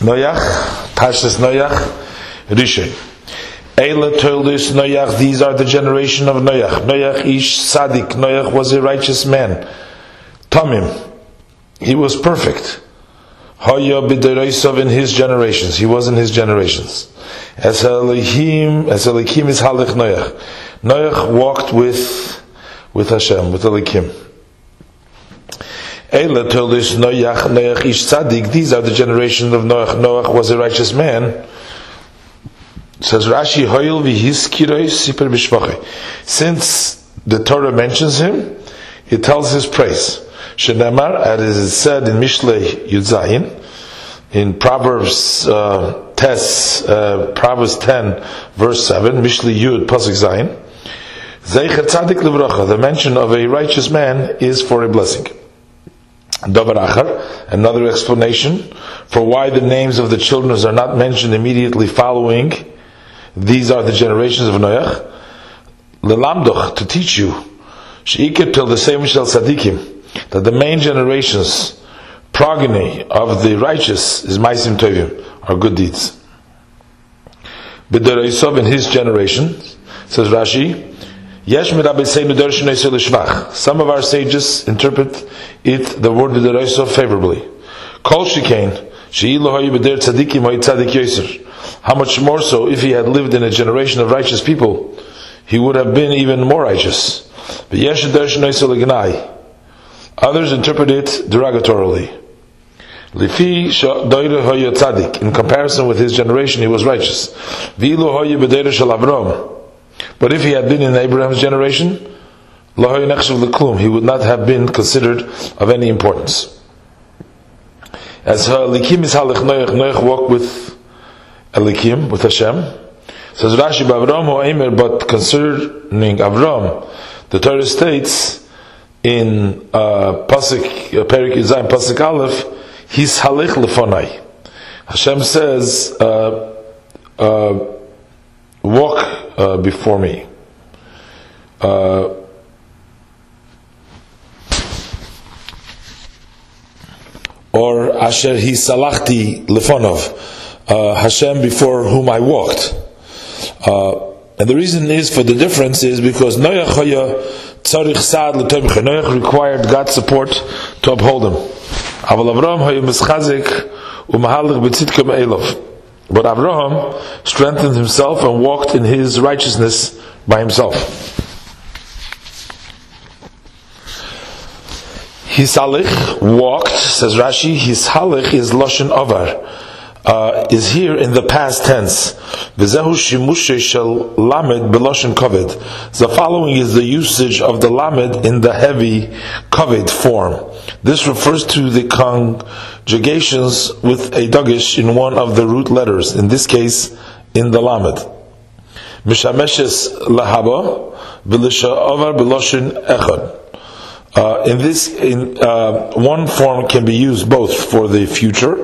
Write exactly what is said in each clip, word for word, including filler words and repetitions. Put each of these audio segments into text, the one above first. Noyach, Tashlis Noyach, Rishon. Eilat told us Noyach, these are the generation of Noyach. Noyach ish Sadiq, Noyach was a righteous man. Tomim, he was perfect. Hoyo bidereisov, in his generations, he was in his generations. As Elokim, as Elokim is Halik Noyach. Noyach walked with with Hashem, with Elokim. Eilat told us Noyach, Noyach ish tzaddik. These are the generation of Noyach. Noyach was a righteous man. Says Rashi, Hoyel vihis kiray siper b'shvachei. Since the Torah mentions him, it tells his praise. Shemamar, as it said in Mishlei Yudzayin, in Proverbs uh, Tes, uh, Proverbs ten, verse seven, Mishlei Yud Pasik Zayin, Zeichet tzaddik levracha. The mention of a righteous man is for a blessing. Another explanation for why the names of the children are not mentioned immediately following these are the generations of Noach. Lelamdoch, to teach you, sheikir, till the same shall sadikim, that the main generations, progeny of the righteous, is maisim tovim, are good deeds. B'draiso, in his generation, says Rashi, some of our sages interpret it, the word bidraiso, favorably. How much more so, if he had lived in a generation of righteous people, he would have been even more righteous. Others interpret it derogatorily. In comparison with his generation, he was righteous. But if he had been in Abraham's generation, he would not have been considered of any importance. As Elikim is Halach Noach, Noach walked with Elikim, with Hashem. Says Rashi, B'Avram O'Aimir, but concerning Avram, the Torah states in uh, Pasik, uh, Perik Yazai, Pasik Aleph, Hishalech Lefonai. Hashem says, uh, uh, walk Uh, before me. Uh, or Asher Hisalahti Lefonov, uh, Hashem before whom I walked. Uh, and the reason is, for the difference is because Noyach Hoya Tsarikh Saad Le Tumich, Noyach required God's support to uphold him. Abal Avram Hoya Mishazik Umahalikh Bitsitke Ma'ilov. But Abraham strengthened himself and walked in his righteousness by himself. Hishalech, walked, says Rashi, Hishalech is Loshon Ovar, uh, is here in the past tense. V'zehu shimushe shel lamed bilashin koved. The following is the usage of the lamed in the heavy koved form. This refers to the conjugations with a dagesh in one of the root letters, in this case, in the lamed. Mishameshes lahaba bilisha ovar bilashin echad. Uh, in this, in uh, one form can be used both for the future,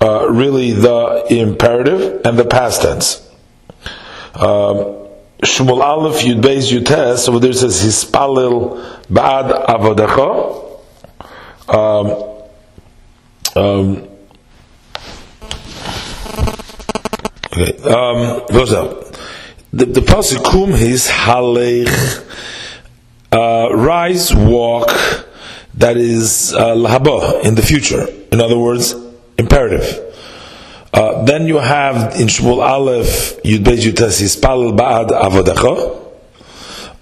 Uh, really the imperative, and the past tense. Shmuel Aleph Yud Beis Yud Tes, over there it says Hispalil Ba'ad Avodecha. Um, um, okay, um, goes up. The, the Pasukum is Halech, uh, rise, walk, that is uh, Lahaba, in the future. In other words, imperative. Uh, then you have in Shmuel Aleph Yud Beis Yud Tes Hispalil Ba'ad Avodecha.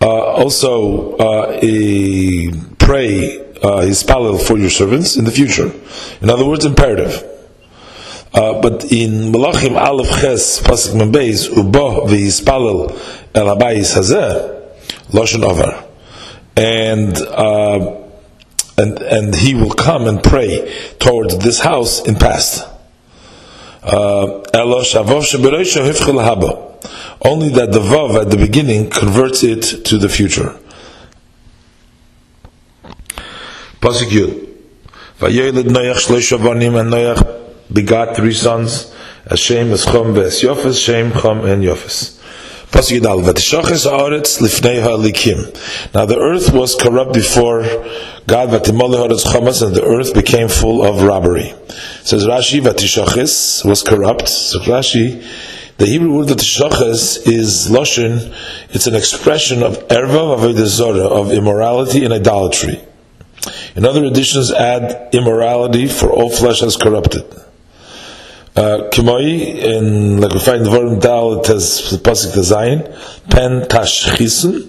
Also, uh, e, pray uh, Hispalil for your servants in the future. In other words, imperative. Uh, but in Malachim Aleph Ches Pasuk Mem Beis Ubo V'Hispalil El Habayis Hazeh Loshon Ovar, and. Uh, And and he will come and pray towards this house in past. Uh, only that the vav at the beginning converts it to the future. Pasuk Yud. Vayeled Noach shloisha banim, and Noach begot three sons: as Shem, as Chom, as Yefes. Shem, Chom, and Yefes. Pasik Aleph. V'tishachis ha'aretz lifnei ha'lekhim. Now the earth was corrupt before God. V'timolei ha'aretz chamos, and the earth became full of robbery. It says Rashi, v'tishachis was corrupt. So Rashi, the Hebrew word v'tishachis is Loshin. It's an expression of erva v'avodah zara, of immorality and idolatry. In other editions, add immorality, for all flesh has corrupted. Kimoi, uh, in like we find the word dal, it has pasuk design pen tashchisun.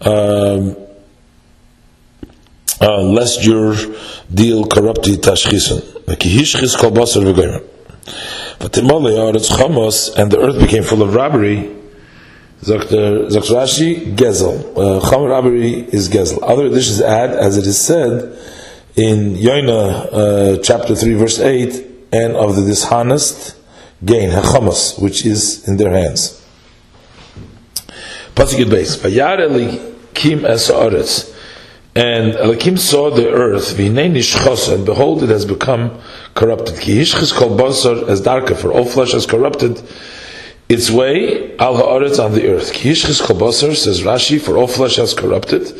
Um, uh, lest your deal corruptly tashchisun. Like hishchis kol basar v'gomer. But timolei ha'aretz chamos, and the earth became full of robbery. Zakter Rashi gezel. Chom robbery is gezel. Other editions add, as it is said in Yonah uh, chapter three verse eight. And of the dishonest gain, hachamos, which is in their hands. Pasuk base. Vayar Elokim es haaretz, and Elokim saw the earth. V'hinei nishchos, and behold, it has become corrupted. Ki hishchis kol basar es darka, for all flesh has corrupted its way. Al haaretz, on the earth. Ki hishchis kol basar, says Rashi, for all flesh has corrupted.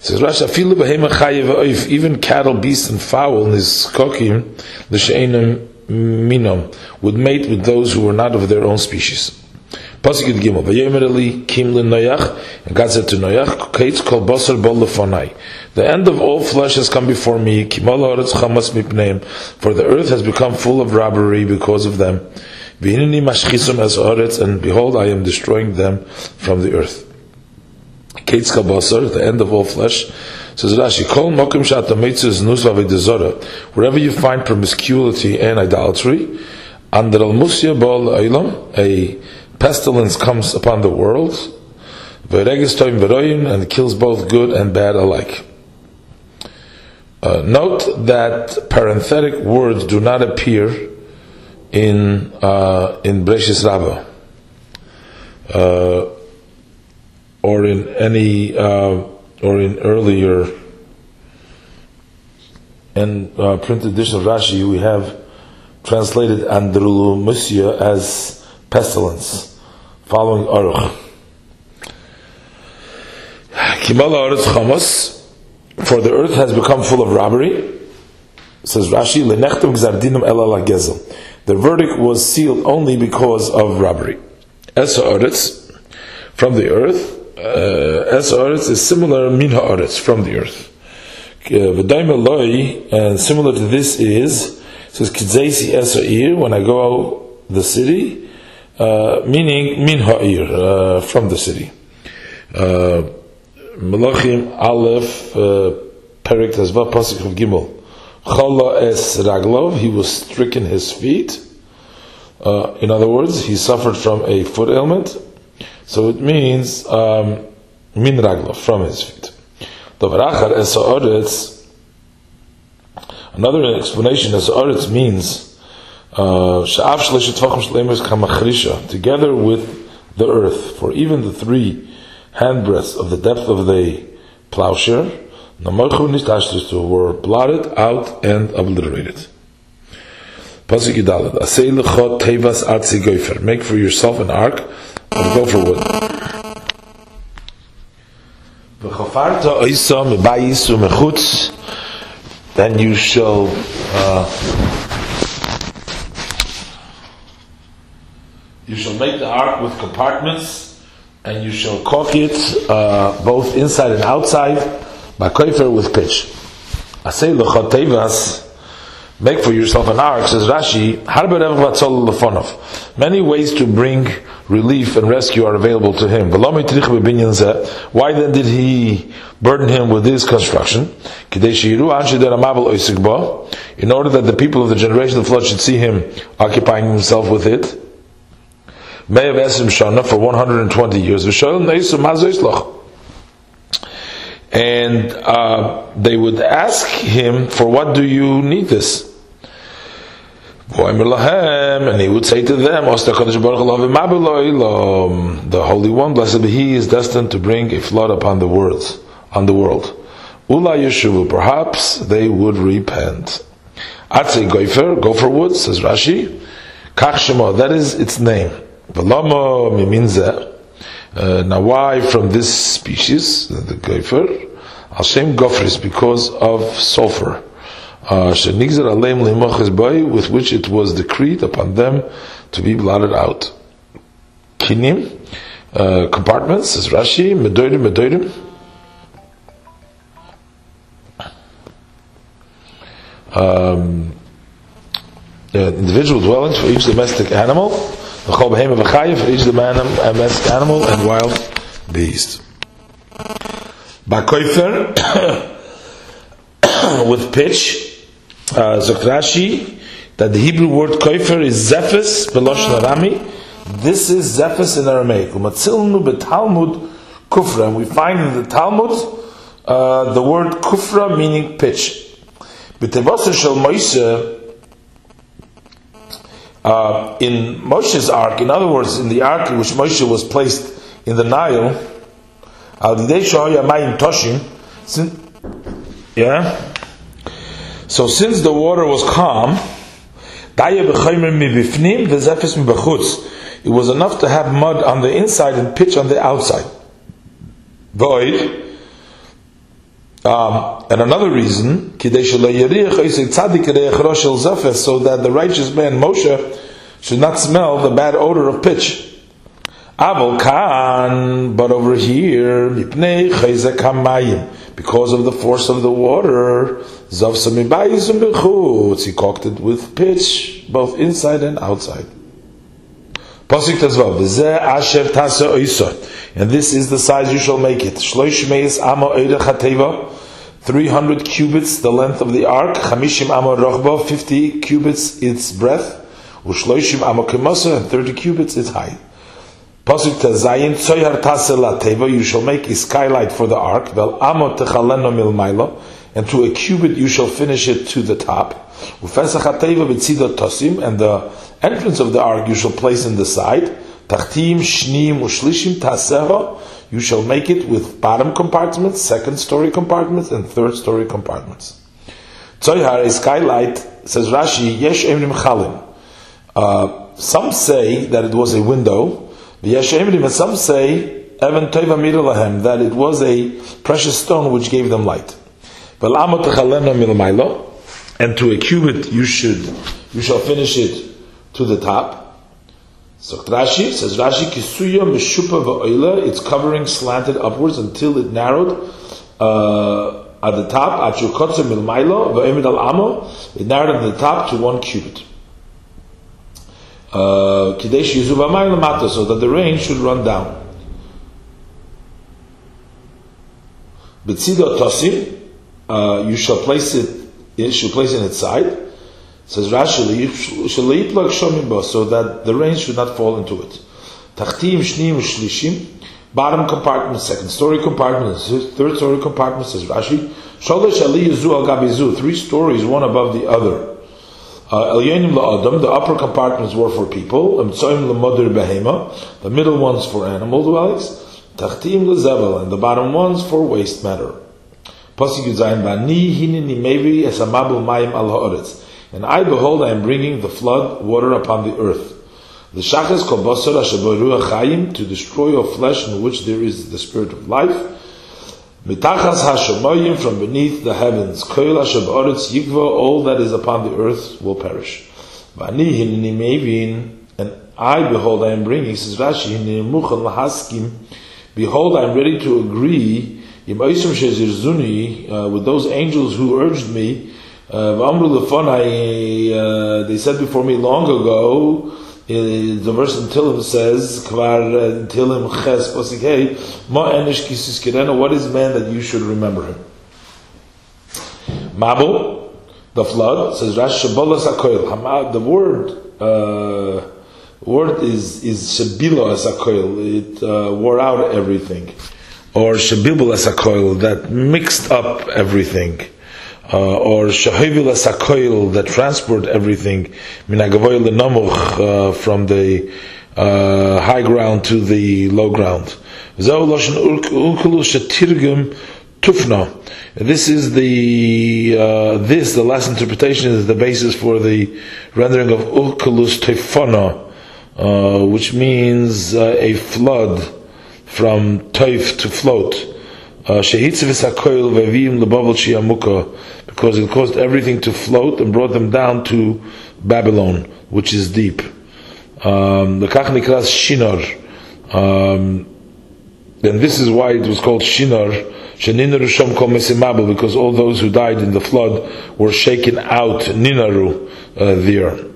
Says Rashi, afilu behema chayev va'oif, even cattle, beasts, and fowl, nizkokim l'sheinam minom, would mate with those who were not of their own species. Pasuk Gimel, va'yomer Elokim leNoyach, and God said to Noyach, kaitz kol basar bo lefonai, the end of all flesh has come before me. Kimol haaretz chamas mipneim, for the earth has become full of robbery because of them. V'hineni mashchisum es haaretz, and behold, I am destroying them from the earth. Kaitz kol basar, the end of all flesh. Says Rashi, kol mokim she'ata motze znus v'avodah zara, wherever you find promiscuity and idolatry, andral musya ba'al ha'olam, a pestilence comes upon the world, v'reges tovim v'roim, and it kills both good and bad alike. Uh, note that parenthetic words do not appear in uh, in Bereshis Rabbah. Uh, or in any, uh, or in earlier, and uh, printed edition of Rashi, we have translated Andrulmusya as pestilence, following Aruch. Kimal haaretz chamos, for the earth has become full of robbery. Says Rashi, lenechtem gzar dinam ela la gezel, the verdict was sealed only because of robbery. Es haaretz, from the earth. Es haaretz is similar min haaretz, from the earth. V'daim eloi, and similar to this is, says kitzeisi es ha'ir, when I go out the city, uh, meaning min ha'ir, uh, from the city. Melachim Aleph Perik Yazai Pasik of Gimel, Chala es raglov, he was stricken his feet. Uh, in other words, he suffered from a foot ailment. So it means um, min raglo, from his feet. Another explanation is haaretz means uh, together with the earth, for even the three handbreadths of the depth of the plowshare were blotted out and obliterated. Pasuk Yudaled, asei lecha tevas atzi goifer, make for yourself an ark of gopher wood. V'chofarta oisa mebayis umechutz, then you shall uh, you shall make the ark with compartments, and you shall caulk it uh, both inside and outside by koifer, with pitch. Asei lecha tevas, make for yourself an ark, says Rashi, many ways to bring relief and rescue are available to him. Why then did he burden him with this construction? In order that the people of the generation of the flood should see him occupying himself with it. For one hundred twenty years. And uh, they would ask him, for what do you need this? And he would say to them, the Holy One, blessed be He, is destined to bring a flood upon the world. On the world, Ula Yeshuvu, perhaps they would repent. Atze Goifer, Gopher Wood, says Rashi, Kach Shema, that is its name. Velama Miminze, Uh, now why from this species, the gopher? Hashem gopher is because of sulfur. Uh, with which it was decreed upon them to be blotted out. Kinim, uh, compartments, is Rashi, medoidim, medoidim. Um, the individual dwellings for each domestic animal, the chol behem v'chayev for each domestic animal and wild beast. Bakoifer with pitch, uh, Zokrashi, that the Hebrew word koifer is zephus b'loshon Arami. This is zephus in Aramaic. Umatzilnu b'talmud kufra, and we find in the Talmud uh, the word kufra meaning pitch. B'tevasa shel Moshe, uh, in Moshe's ark, in other words, in the ark in which Moshe was placed in the Nile, al didei shehoya mayim toshim, yeah. So since the water was calm, daya b'chaymer mi bifnim v'zefes mi b'chutz, it was enough to have mud on the inside and pitch on the outside. Void. Um, and another reason, so that the righteous man Moshe should not smell the bad odor of pitch. Abal kan, but over here, because of the force of the water, he caulked it with pitch, both inside and outside. Pasik as well. And this is the size you shall make it. three hundred cubits the length of the ark. fifty cubits its breadth. And thirty cubits its height. Pasik you shall make a skylight for the ark. And to a cubit you shall finish it to the top. And the entrance of the ark you shall place in the side. You shall make it with bottom compartments, second story compartments, and third story compartments. Tzohar, a skylight, says Rashi, Yesh Emrim Chalim. Some say that it was a window, and some say that it was a precious stone which gave them light. And to a cubit you should you shall finish it to the top. So Rashi says Rashi Kisuya Meshupa Va'oila, it's covering slanted upwards until it narrowed uh, at the top, Achukotza Milmailo, Va'emid al Amo, it narrowed at the top to one cubit. Uh Kidesh Yuzuba Maila Mata, so that the rain should run down. Bitsido Tosim, uh, you shall place it It should place in its side, says Rashi, so that the rain should not fall into it. Tachtim shnim shlishim, bottom compartment, second story compartment, third story compartment, says Rashi. Sholosh ali yizu al gabizu, three stories, one above the other. Elyonim la'adam, the upper compartments were for people. Emtsoim le'moder behema, the middle ones for animal dwellings. Tachtim le'zevel, and the bottom ones for waste matter. And I, behold, I am bringing the flood water upon the earth. The shachas kol basar asher bo ruach chayim, to destroy all flesh in which there is the spirit of life. Mitachas hashamayim, from beneath the heavens. Kol asher ba'aretz yigva, all that is upon the earth will perish. V'ani hineni meivin, and I, behold, I am bringing, says Rashi, hineni muchan lahaskim, behold, I am ready to agree Uh, with those angels who urged me, uh, they said before me long ago, uh, the verse in Tilim says, what is man that you should remember him? Mabul, the flood, says Rashi, the word uh, word is is Shabila Asakoil, it uh, wore out everything. Or shebibul asakoil, that mixed up everything, uh, or shehivil asakoil, that transport everything, minagavoy lenomuch, from the uh, high ground to the low ground. This is the uh, this the last interpretation is the basis for the rendering of ulkulus tefana, uh, which means uh, a flood. from toif to float, uh, because it caused everything to float and brought them down to Babylon, which is deep. Um, um, then this is why it was called Shinar, because all those who died in the flood were shaken out, Ninaru, uh, there.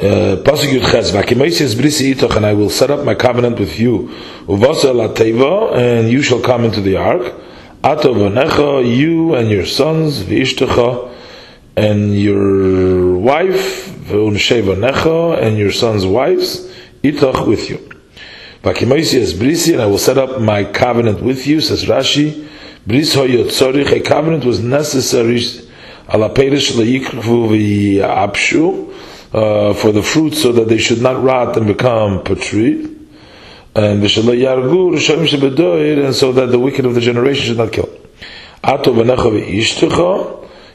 Pasuk Yud Ches, V'akimayis brisi itoch, and I will set up my covenant with you. Uvasa lateva, and you shall come into the ark. Atov anecha, you and your sons, v'ishtecha, and your wife, v'unshev anecha, and your sons' wives, itoch with you. V'akimayis brisi, and I will set up my covenant with you. Says Rashi, bris hoya tsarikh, a covenant was necessary. Ala perish leikvu v'abshu. Uh, for the fruit, so that they should not rot and become putrid, and and so that the wicked of the generation should not kill.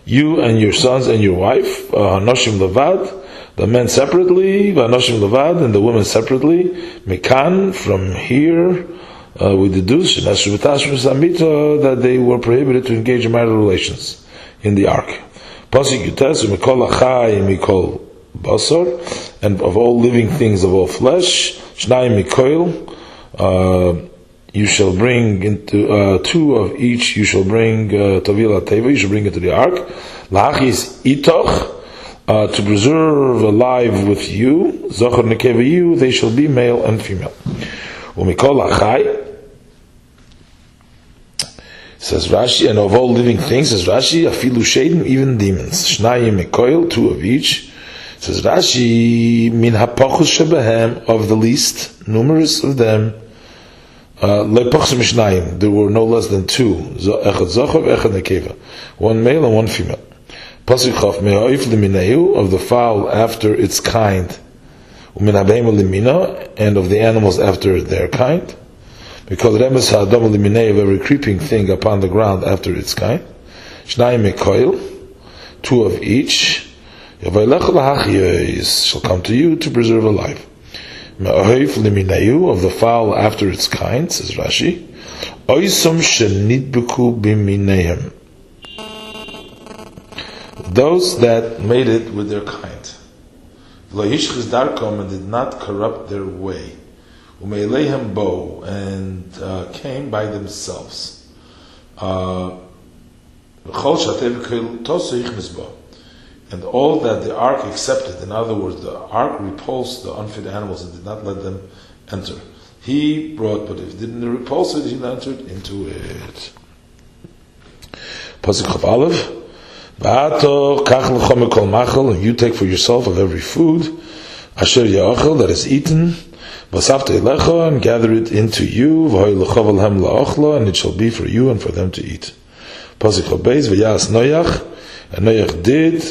You and your sons and your wife, uh, the men separately, and the women separately. Mikan, from here uh, we deduce that they were prohibited to engage in marital relations in the ark. Basar, and of all living things, of all flesh, shnai mikoil, you shall bring into uh, two of each. You shall bring tovila uh, teva. You shall bring it to the ark. Lahachis itoch, to preserve alive with you. Zochor nekevayu, they shall be male and female. Umikol achai, says Rashi, and of all living things, says Rashi, afilu shadim, even demons, shnai mikoil, two of each. Says Rashi, min hapachus shebehem, of the least numerous of them, lepachus mishnayim, there were no less than two, echad zochov, echad nekeva, one male and one female. Pasukhav mehaif liminayu, of the fowl after its kind, umin habehem limina, and of the animals after their kind, because remes haadam liminayu, of every creeping thing upon the ground after its kind, shnayim mekoil, two of each. Yavaylech lahachiyos, shall come to you to preserve alive. Me'ohif liminayu, of the fowl after its kind, says Rashi. Oisum shenitbuku biminayim, those that made it with their kind. V'layishchiz darkom, and did not corrupt their way. Ume'leihem bo, and uh, came by themselves. V'chol shatei v'kil tosich mizbo, and all that the ark accepted, in other words, the ark repulsed the unfit animals and did not let them enter. He brought, but if didn't repulse it, he entered into it. Pasik Aleph, Ba'ato kach l'chom kol machal, and you take for yourself of every food, asher ya'achal, that is eaten, v'safta elecha, and gather it into you, v'hoi l'chov alhem la'ochla, and it shall be for you and for them to eat. Pasik Aleph, v'yas Noyach, and Noyach did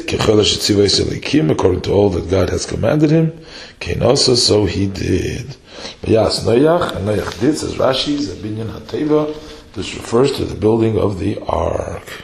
according to all that God has commanded him. Keinosa, so he did. Yes, Noyach, and Noyach did, says Rashi, Zabinyan Hateva. This refers to the building of the ark.